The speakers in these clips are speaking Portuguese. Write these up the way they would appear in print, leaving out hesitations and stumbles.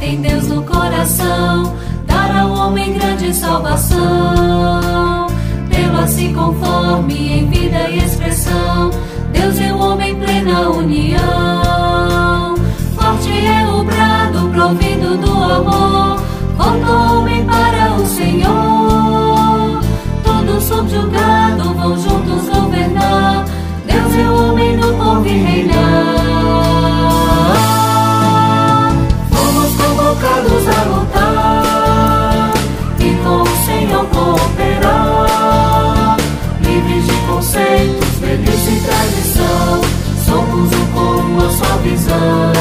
Tem Deus no coração, dar ao homem grande salvação, tê-lo assim conforme em vida e expressão, Deus e o homem plena união. Forte é o brado provido do amor, contra o homem para o Senhor. Todos subjugados vão juntos governar, Deus e o homem no povo reinar. Convocados a lutar e com o Senhor cooperar, livres de conceitos, velhice e tradição, somos um com a sua visão.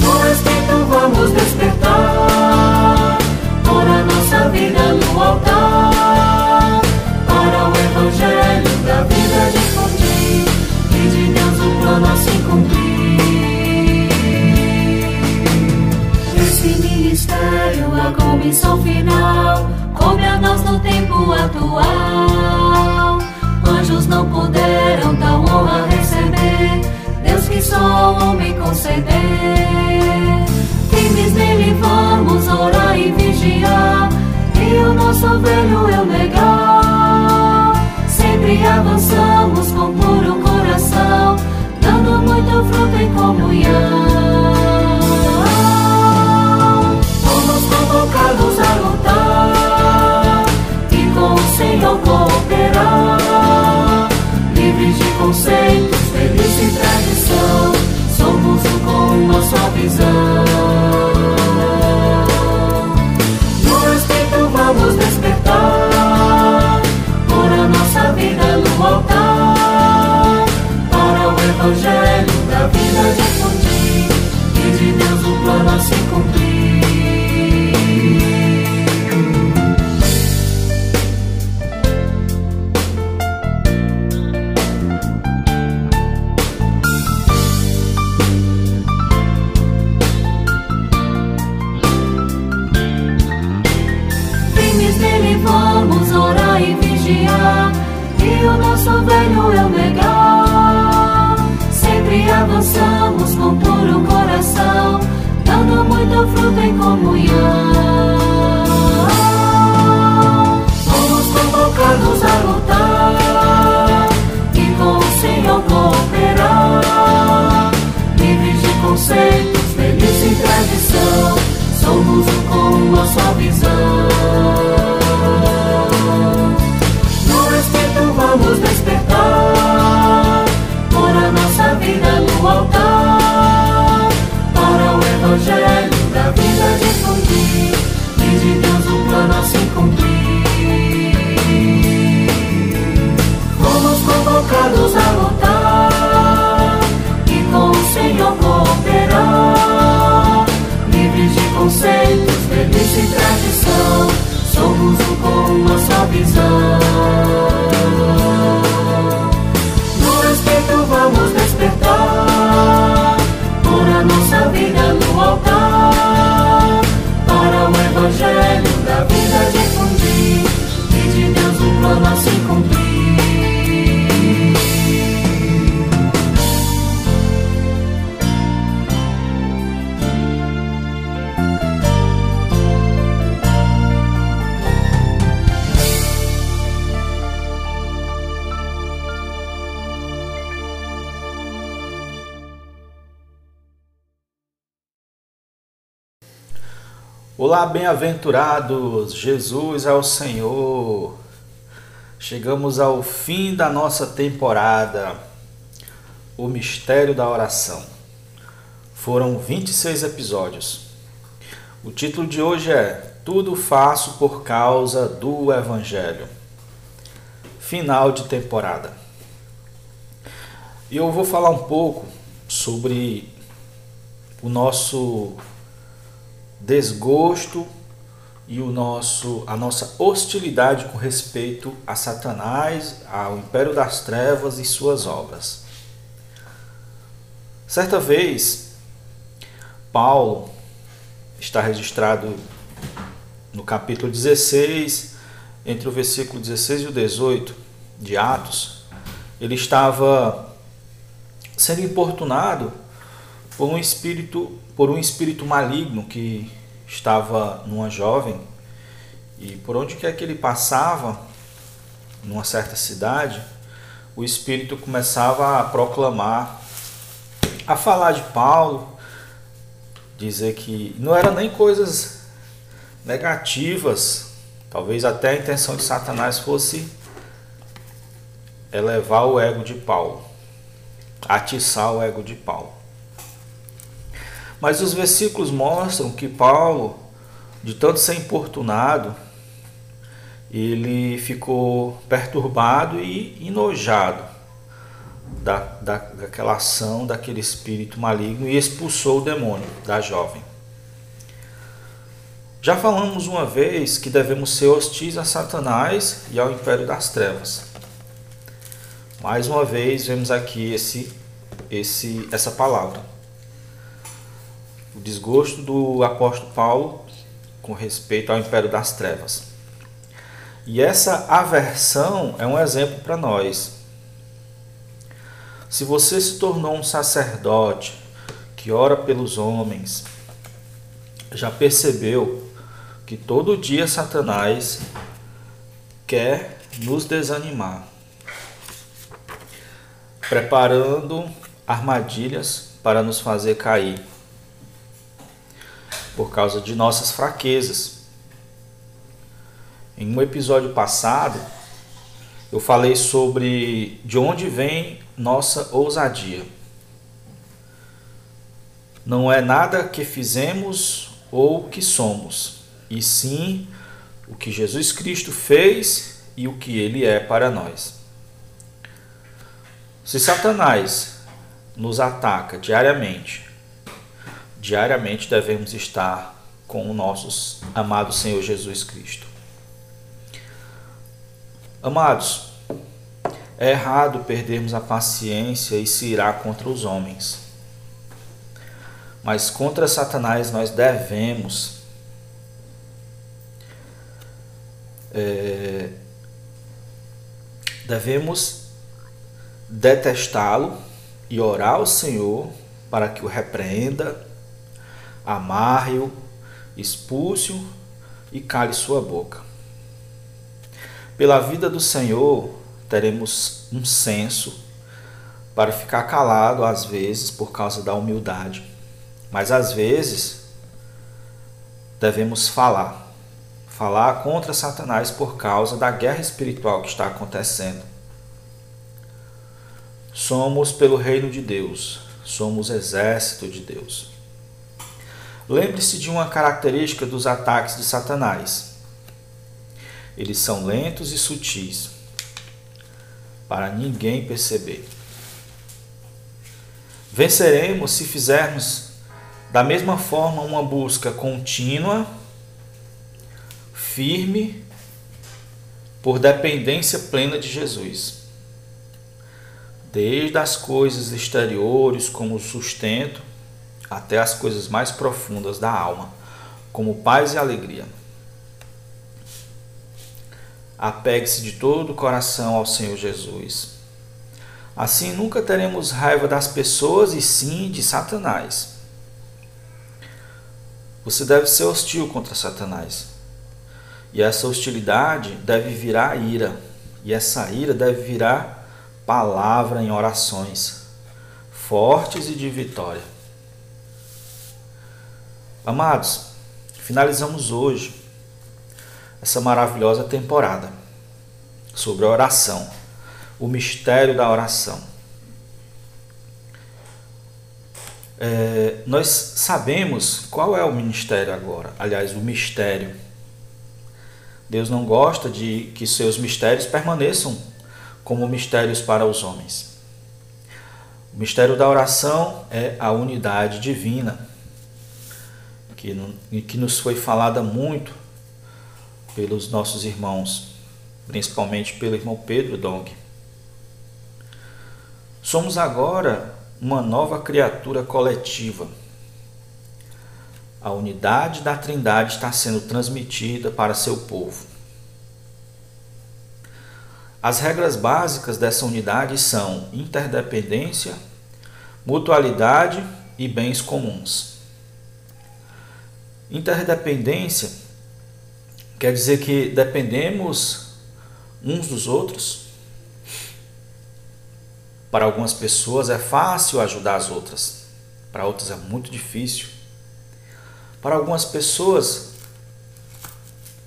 No respeito vamos despertar, pôr a nossa vida no altar, para o evangelho da vida difundir e de Deus o plano assim cumprir. A comissão final coube a nós no tempo atual. Anjos não puderam tal honra receber, Deus que só ao homem conceder. Firmes nele vamos orar e vigiar, e o nosso velho eu negar. Sempre avançamos com puro coração, dando muito fruto em comunhão. Convocados a lutar e com o Senhor cooperar, livres de conceitos, velhice e tradição, somos um com a sua visão. No respeito vamos despertar, pôr a nossa vida no altar, para o evangelho da vida difundir e de Deus o plano a se cumprir. E o nosso velho eu negar, sempre avançamos com puro coração, dando muito fruto em comunhão. Somos convocados a lutar e com o Senhor cooperar, livres de conceitos, velhice e tradição, somos um com a sua visão. Vamos despertar, pôr a nossa vida no altar, para o evangelho da vida difundir e de Deus o plano assim cumprir. Fomos convocados a lutar e com o Senhor cooperar, livres de conceitos, velhice e tradição, somos um com a sua visão. Vamos despertar, pôr a nossa vida no altar, para o evangelho da vida difundir e de Deus o plano a se cumprir. Olá, bem-aventurados, Jesus é o Senhor. Chegamos ao fim da nossa temporada, o mistério da oração. Foram 26 episódios. O título de hoje é Tudo Faço por Causa do Evangelho. Final de temporada. E eu vou falar um pouco sobre o nosso desgosto e a nossa hostilidade com respeito a Satanás, ao império das trevas e suas obras. Certa vez, Paulo, está registrado no capítulo 16, entre o versículo 16 e o 18 de Atos, ele estava sendo importunado por um espírito maligno que estava numa jovem, e por onde quer que ele passava, numa certa cidade, o espírito começava a proclamar, a falar de Paulo, dizer que não era nem coisas negativas. Talvez até a intenção de Satanás fosse elevar o ego de Paulo, atiçar o ego de Paulo. Mas os versículos mostram que Paulo, de tanto ser importunado, ele ficou perturbado e enojado daquela ação, daquele espírito maligno, e expulsou o demônio da jovem. Já falamos uma vez que devemos ser hostis a Satanás e ao império das trevas. Mais uma vez vemos aqui essa palavra. O desgosto do apóstolo Paulo com respeito ao império das trevas. E essa aversão é um exemplo para nós. Se você se tornou um sacerdote que ora pelos homens, já percebeu que todo dia Satanás quer nos desanimar, preparando armadilhas para nos fazer cair, por causa de nossas fraquezas. Em um episódio passado, eu falei sobre de onde vem nossa ousadia. Não é nada que fizemos ou que somos, e sim o que Jesus Cristo fez e o que Ele é para nós. Se Satanás nos ataca diariamente devemos estar com o nosso amado Senhor Jesus Cristo. Amados, é errado perdermos a paciência e se irar contra os homens. Mas contra Satanás nós devemos detestá-lo e orar ao Senhor para que o repreenda, amarre-o, expulse-o e cale sua boca. Pela vida do Senhor, teremos um senso para ficar calado, às vezes, por causa da humildade. Mas, às vezes, devemos falar. Falar contra Satanás por causa da guerra espiritual que está acontecendo. Somos pelo reino de Deus. Somos exército de Deus. Lembre-se de uma característica dos ataques de Satanás. Eles são lentos e sutis, para ninguém perceber. Venceremos se fizermos da mesma forma uma busca contínua, firme, por dependência plena de Jesus. Desde as coisas exteriores, como o sustento, até as coisas mais profundas da alma, como paz e alegria. Apegue-se de todo o coração ao Senhor Jesus. Assim nunca teremos raiva das pessoas, e sim de Satanás. Você deve ser hostil contra Satanás. E essa hostilidade deve virar ira. E essa ira deve virar palavra em orações fortes e de vitória. Amados, finalizamos hoje essa maravilhosa temporada sobre a oração, o mistério da oração. Nós sabemos qual é o ministério agora, aliás, o mistério. Deus não gosta de que seus mistérios permaneçam como mistérios para os homens. O mistério da oração é a unidade divina, que nos foi falada muito pelos nossos irmãos, principalmente pelo irmão Pedro Dong. Somos agora uma nova criatura coletiva. A unidade da Trindade está sendo transmitida para seu povo. As regras básicas dessa unidade são interdependência, mutualidade e bens comuns. Interdependência quer dizer que dependemos uns dos outros. Para algumas pessoas é fácil ajudar as outras, para outras é muito difícil. Para algumas pessoas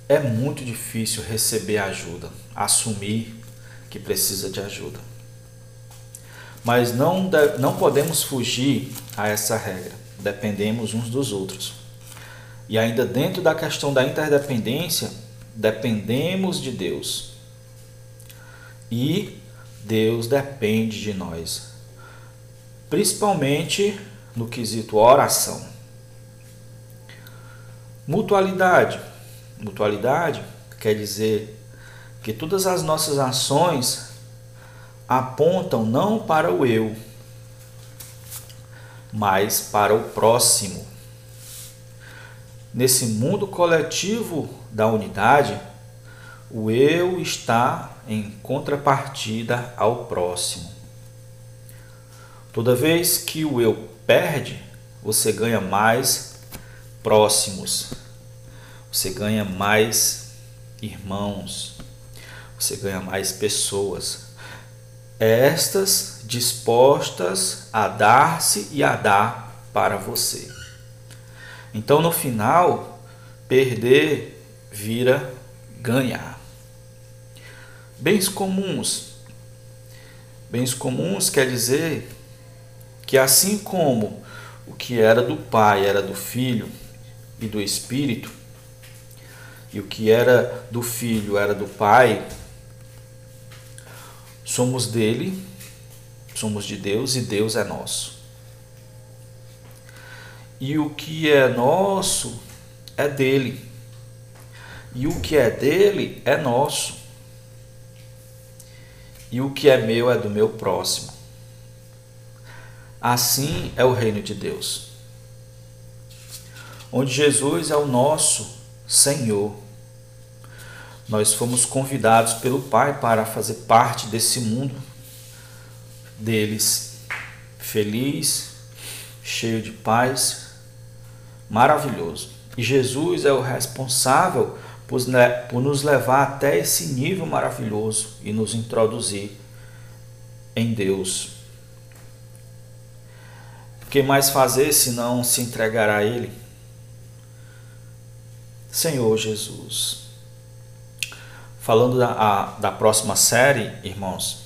é muito difícil receber ajuda, assumir que precisa de ajuda. Mas não podemos fugir a essa regra, dependemos uns dos outros. E ainda dentro da questão da interdependência, dependemos de Deus. E Deus depende de nós, principalmente no quesito oração. Mutualidade. Mutualidade quer dizer que todas as nossas ações apontam não para o eu, mas para o próximo. Nesse mundo coletivo da unidade, o eu está em contrapartida ao próximo. Toda vez que o eu perde, você ganha mais próximos, você ganha mais irmãos, você ganha mais pessoas, estas dispostas a dar-se e a dar para você. Então, no final, perder vira ganhar. Bens comuns. Bens comuns quer dizer que, assim como o que era do Pai era do Filho e do Espírito, e o que era do Filho era do Pai, somos dele, somos de Deus e Deus é nosso. E o que é nosso é dele, e o que é dele é nosso. E o que é meu é do meu próximo. Assim é o reino de Deus, onde Jesus é o nosso Senhor. Nós fomos convidados pelo Pai para fazer parte desse mundo deles, feliz, cheio de paz, maravilhoso. E Jesus é o responsável por nos levar até esse nível maravilhoso e nos introduzir em Deus. O que mais fazer se não se entregar a Ele? Senhor Jesus. Falando da próxima série, irmãos,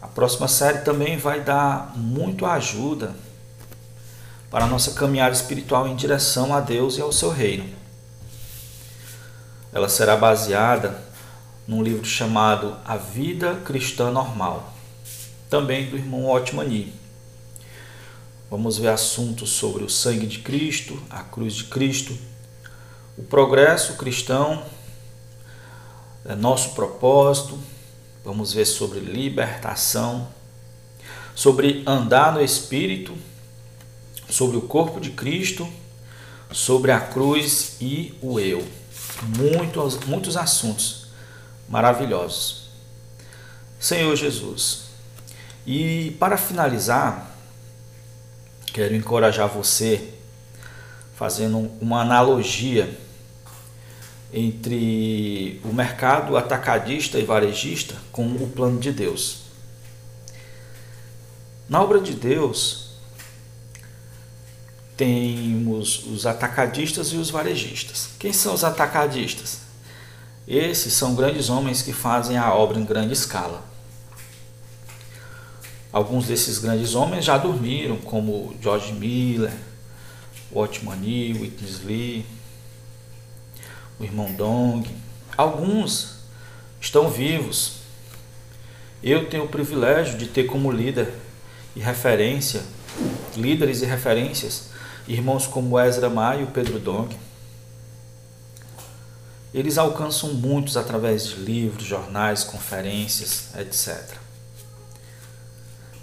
a próxima série também vai dar muito ajuda para a nossa caminhada espiritual em direção a Deus e ao seu reino. Ela será baseada num livro chamado A Vida Cristã Normal, também do irmão Watchman Lee. Vamos ver assuntos sobre o sangue de Cristo, a cruz de Cristo, o progresso cristão, nosso propósito. Vamos ver sobre libertação, sobre andar no Espírito, sobre o corpo de Cristo, sobre a cruz e o eu. Muitos assuntos maravilhosos, Senhor Jesus. E para finalizar, quero encorajar você fazendo uma analogia entre o mercado atacadista e varejista com o plano de Deus. Na obra de Deus temos os atacadistas e os varejistas. Quem são os atacadistas? Esses são grandes homens que fazem a obra em grande escala. Alguns desses grandes homens já dormiram, como George Miller, Otmani, Witness Lee, o irmão Dong. Alguns estão vivos. Eu tenho o privilégio de ter como líderes e referências irmãos como Ezra Maia e o Pedro Dong. Eles alcançam muitos através de livros, jornais, conferências, etc.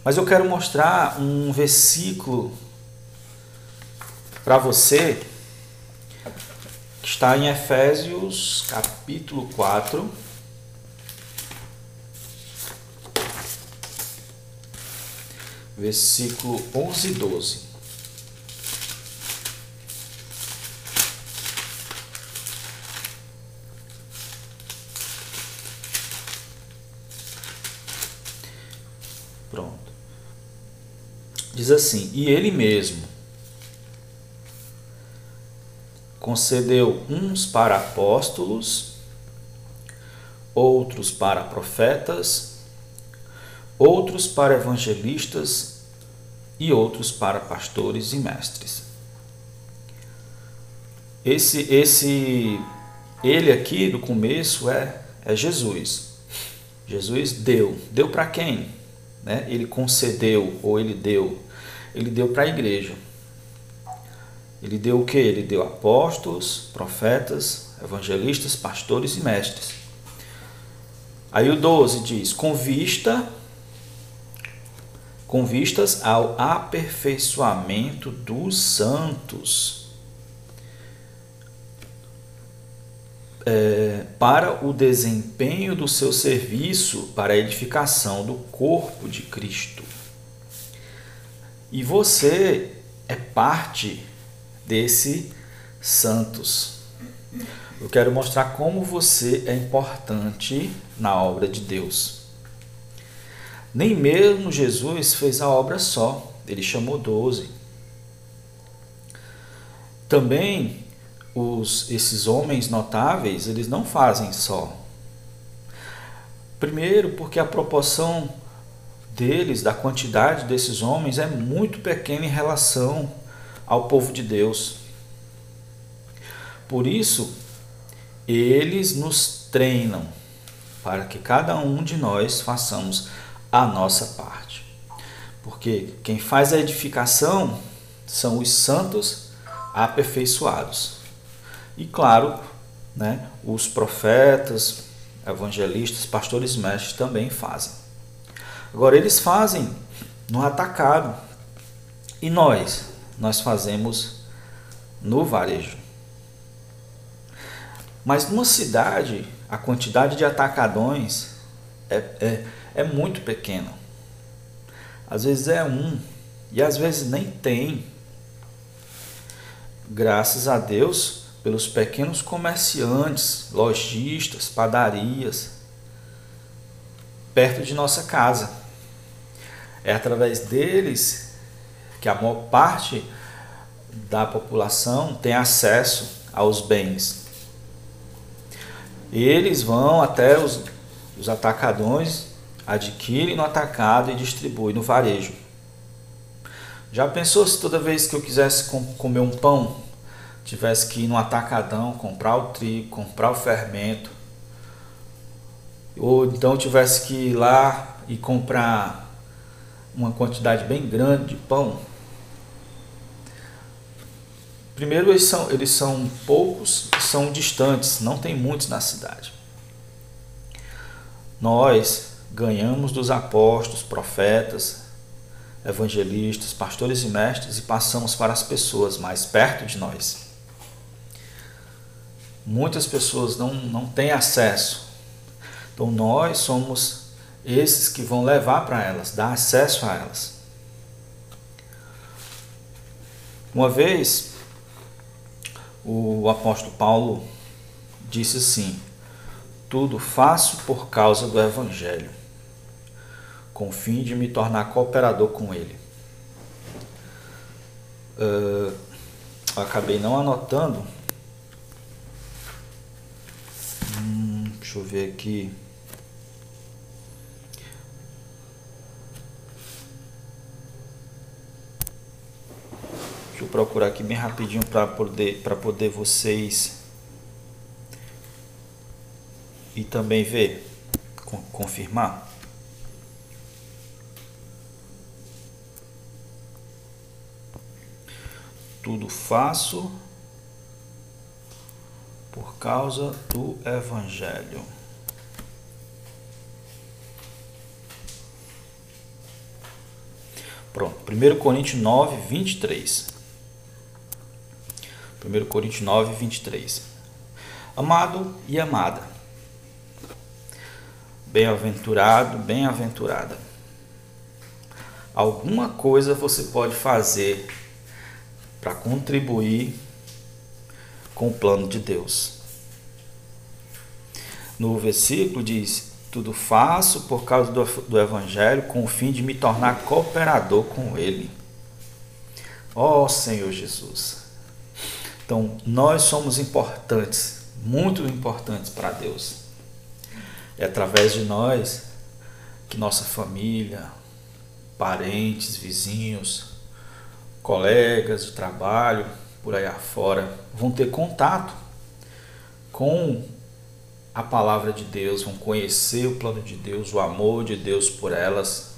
Mas eu quero mostrar um versículo para você, que está em Efésios capítulo 4, versículo 11 e 12. Pronto. Diz assim: e ele mesmo concedeu uns para apóstolos, outros para profetas, outros para evangelistas e outros para pastores e mestres. Ele aqui no começo é Jesus. Jesus deu. Deu para quem? Né? Ele concedeu, ou ele deu. Ele deu para a igreja. Ele deu o quê? Ele deu apóstolos, profetas, evangelistas, pastores e mestres. Aí o 12 diz: com vistas ao aperfeiçoamento dos santos, para o desempenho do seu serviço, para a edificação do corpo de Cristo. E você é parte desse santos. Eu quero mostrar como você é importante na obra de Deus. Nem mesmo Jesus fez a obra só, ele chamou 12. Também esses homens notáveis, eles não fazem só. Primeiro, porque a proporção deles, da quantidade desses homens, é muito pequena em relação ao povo de Deus. Por isso, eles nos treinam para que cada um de nós façamos a nossa parte, porque quem faz a edificação são os santos aperfeiçoados e, claro, né, os profetas, evangelistas, pastores e mestres também fazem. Agora, eles fazem no atacado e nós fazemos no varejo. Mas numa cidade, a quantidade de atacadões é muito pequena. Às vezes é um, e às vezes nem tem. Graças a Deus pelos pequenos comerciantes, lojistas, padarias, perto de nossa casa. É através deles que a maior parte da população tem acesso aos bens. Eles vão até os atacadões, adquirem no atacado e distribuem no varejo. Já pensou se toda vez que eu quisesse comer um pão, tivesse que ir no atacadão, comprar o trigo, comprar o fermento, ou então tivesse que ir lá e comprar uma quantidade bem grande de pão? Primeiro, eles são poucos, são distantes, não tem muitos na cidade. Nós ganhamos dos apóstolos, profetas, evangelistas, pastores e mestres e passamos para as pessoas mais perto de nós. Muitas pessoas não têm acesso, então nós somos esses que vão levar para elas, dar acesso a elas. Uma vez, o apóstolo Paulo disse assim: tudo faço por causa do Evangelho, com o fim de me tornar cooperador com ele. Eu acabei não anotando. Deixa eu ver aqui. Deixa eu procurar aqui bem rapidinho para poder vocês e também ver, confirmar. Tudo faço por causa do Evangelho. Pronto, 1 Coríntios 9, 23. 1 Coríntios 9, 23. Amado e amada. Bem-aventurado, bem-aventurada. Alguma coisa você pode fazer para contribuir com o plano de Deus. No versículo diz: tudo faço por causa do Evangelho, com o fim de me tornar cooperador com ele. Ó Senhor Jesus. Então, nós somos importantes, muito importantes para Deus. É através de nós que nossa família, parentes, vizinhos, colegas de trabalho, por aí afora, vão ter contato com a palavra de Deus, vão conhecer o plano de Deus, o amor de Deus por elas.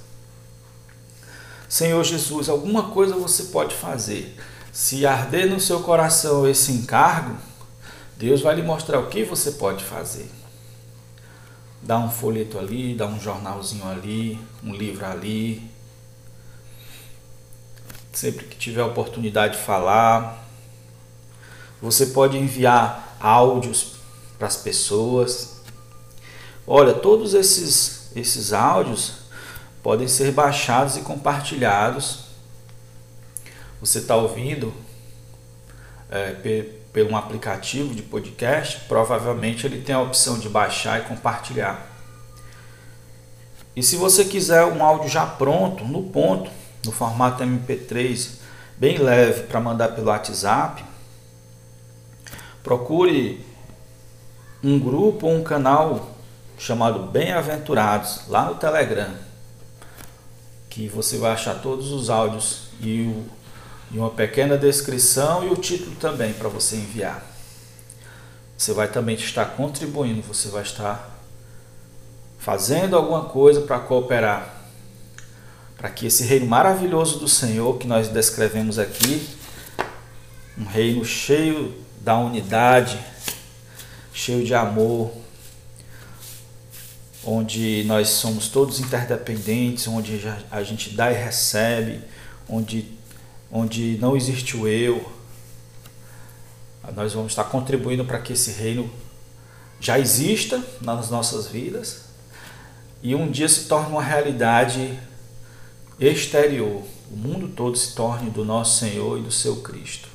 Senhor Jesus, alguma coisa você pode fazer. Se arder no seu coração esse encargo, Deus vai lhe mostrar o que você pode fazer. Dá um folheto ali, dá um jornalzinho ali, um livro ali. Sempre que tiver a oportunidade de falar, você pode enviar áudios para as pessoas. Olha, todos esses áudios podem ser baixados e compartilhados. Você está ouvindo por um aplicativo de podcast, provavelmente ele tem a opção de baixar e compartilhar. E se você quiser um áudio já pronto, no ponto, no formato MP3, bem leve, para mandar pelo WhatsApp, procure um grupo ou um canal chamado Bem Aventurados, lá no Telegram, que você vai achar todos os áudios e uma pequena descrição e o título também para você enviar. Você vai também estar contribuindo, você vai estar fazendo alguma coisa para cooperar, para que esse reino maravilhoso do Senhor que nós descrevemos aqui, um reino cheio da unidade, cheio de amor, onde nós somos todos interdependentes, onde a gente dá e recebe, onde não existe o eu. Nós vamos estar contribuindo para que esse reino já exista nas nossas vidas e um dia se torne uma realidade exterior. O mundo todo se torne do nosso Senhor e do seu Cristo.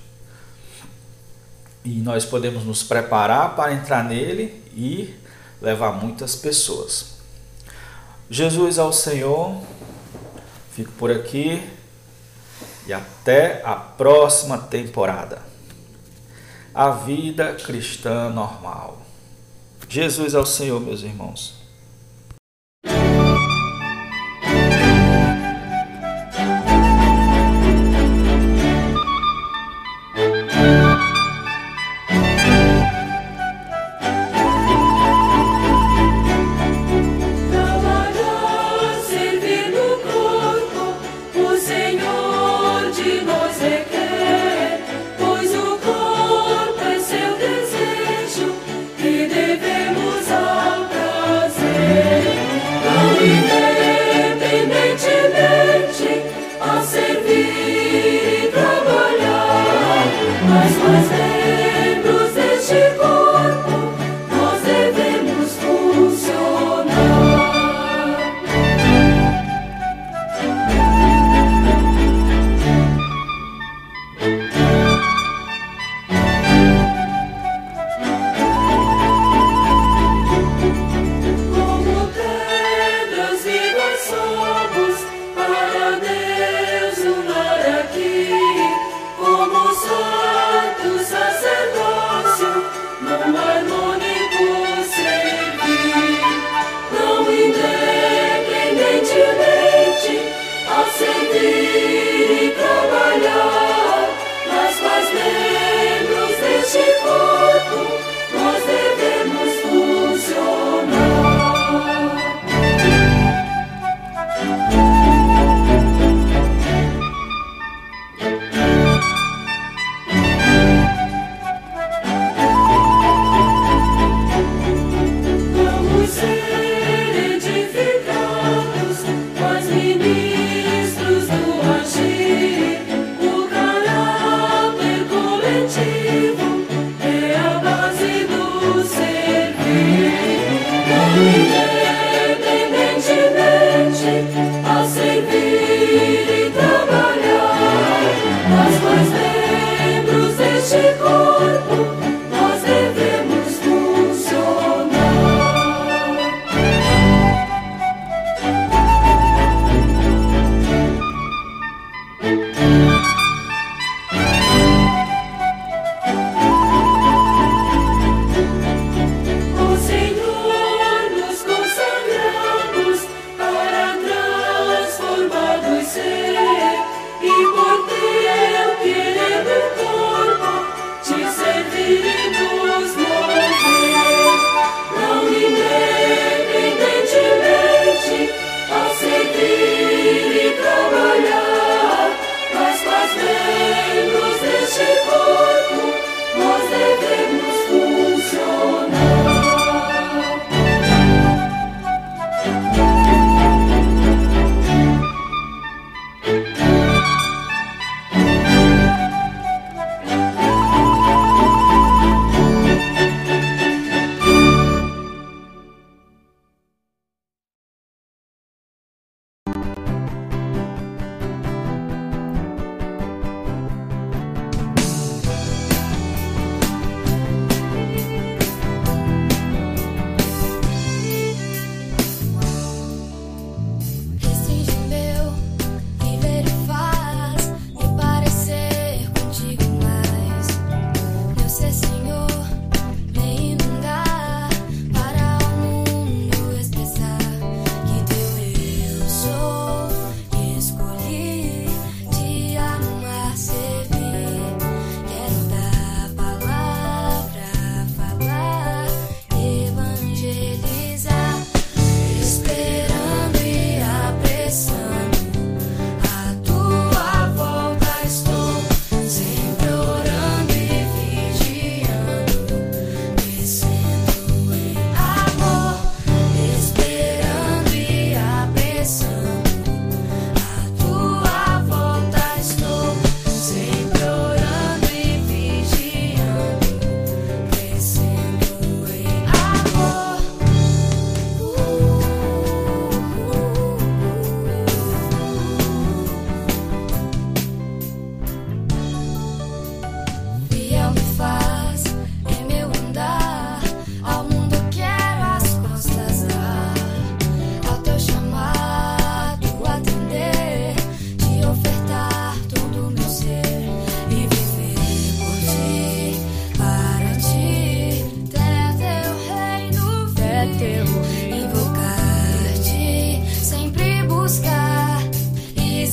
E nós podemos nos preparar para entrar nele e levar muitas pessoas. Jesus é o Senhor. Fico por aqui e até a próxima temporada. A Vida Cristã Normal. Jesus é o Senhor, meus irmãos. Devemos abraçar.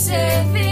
servir.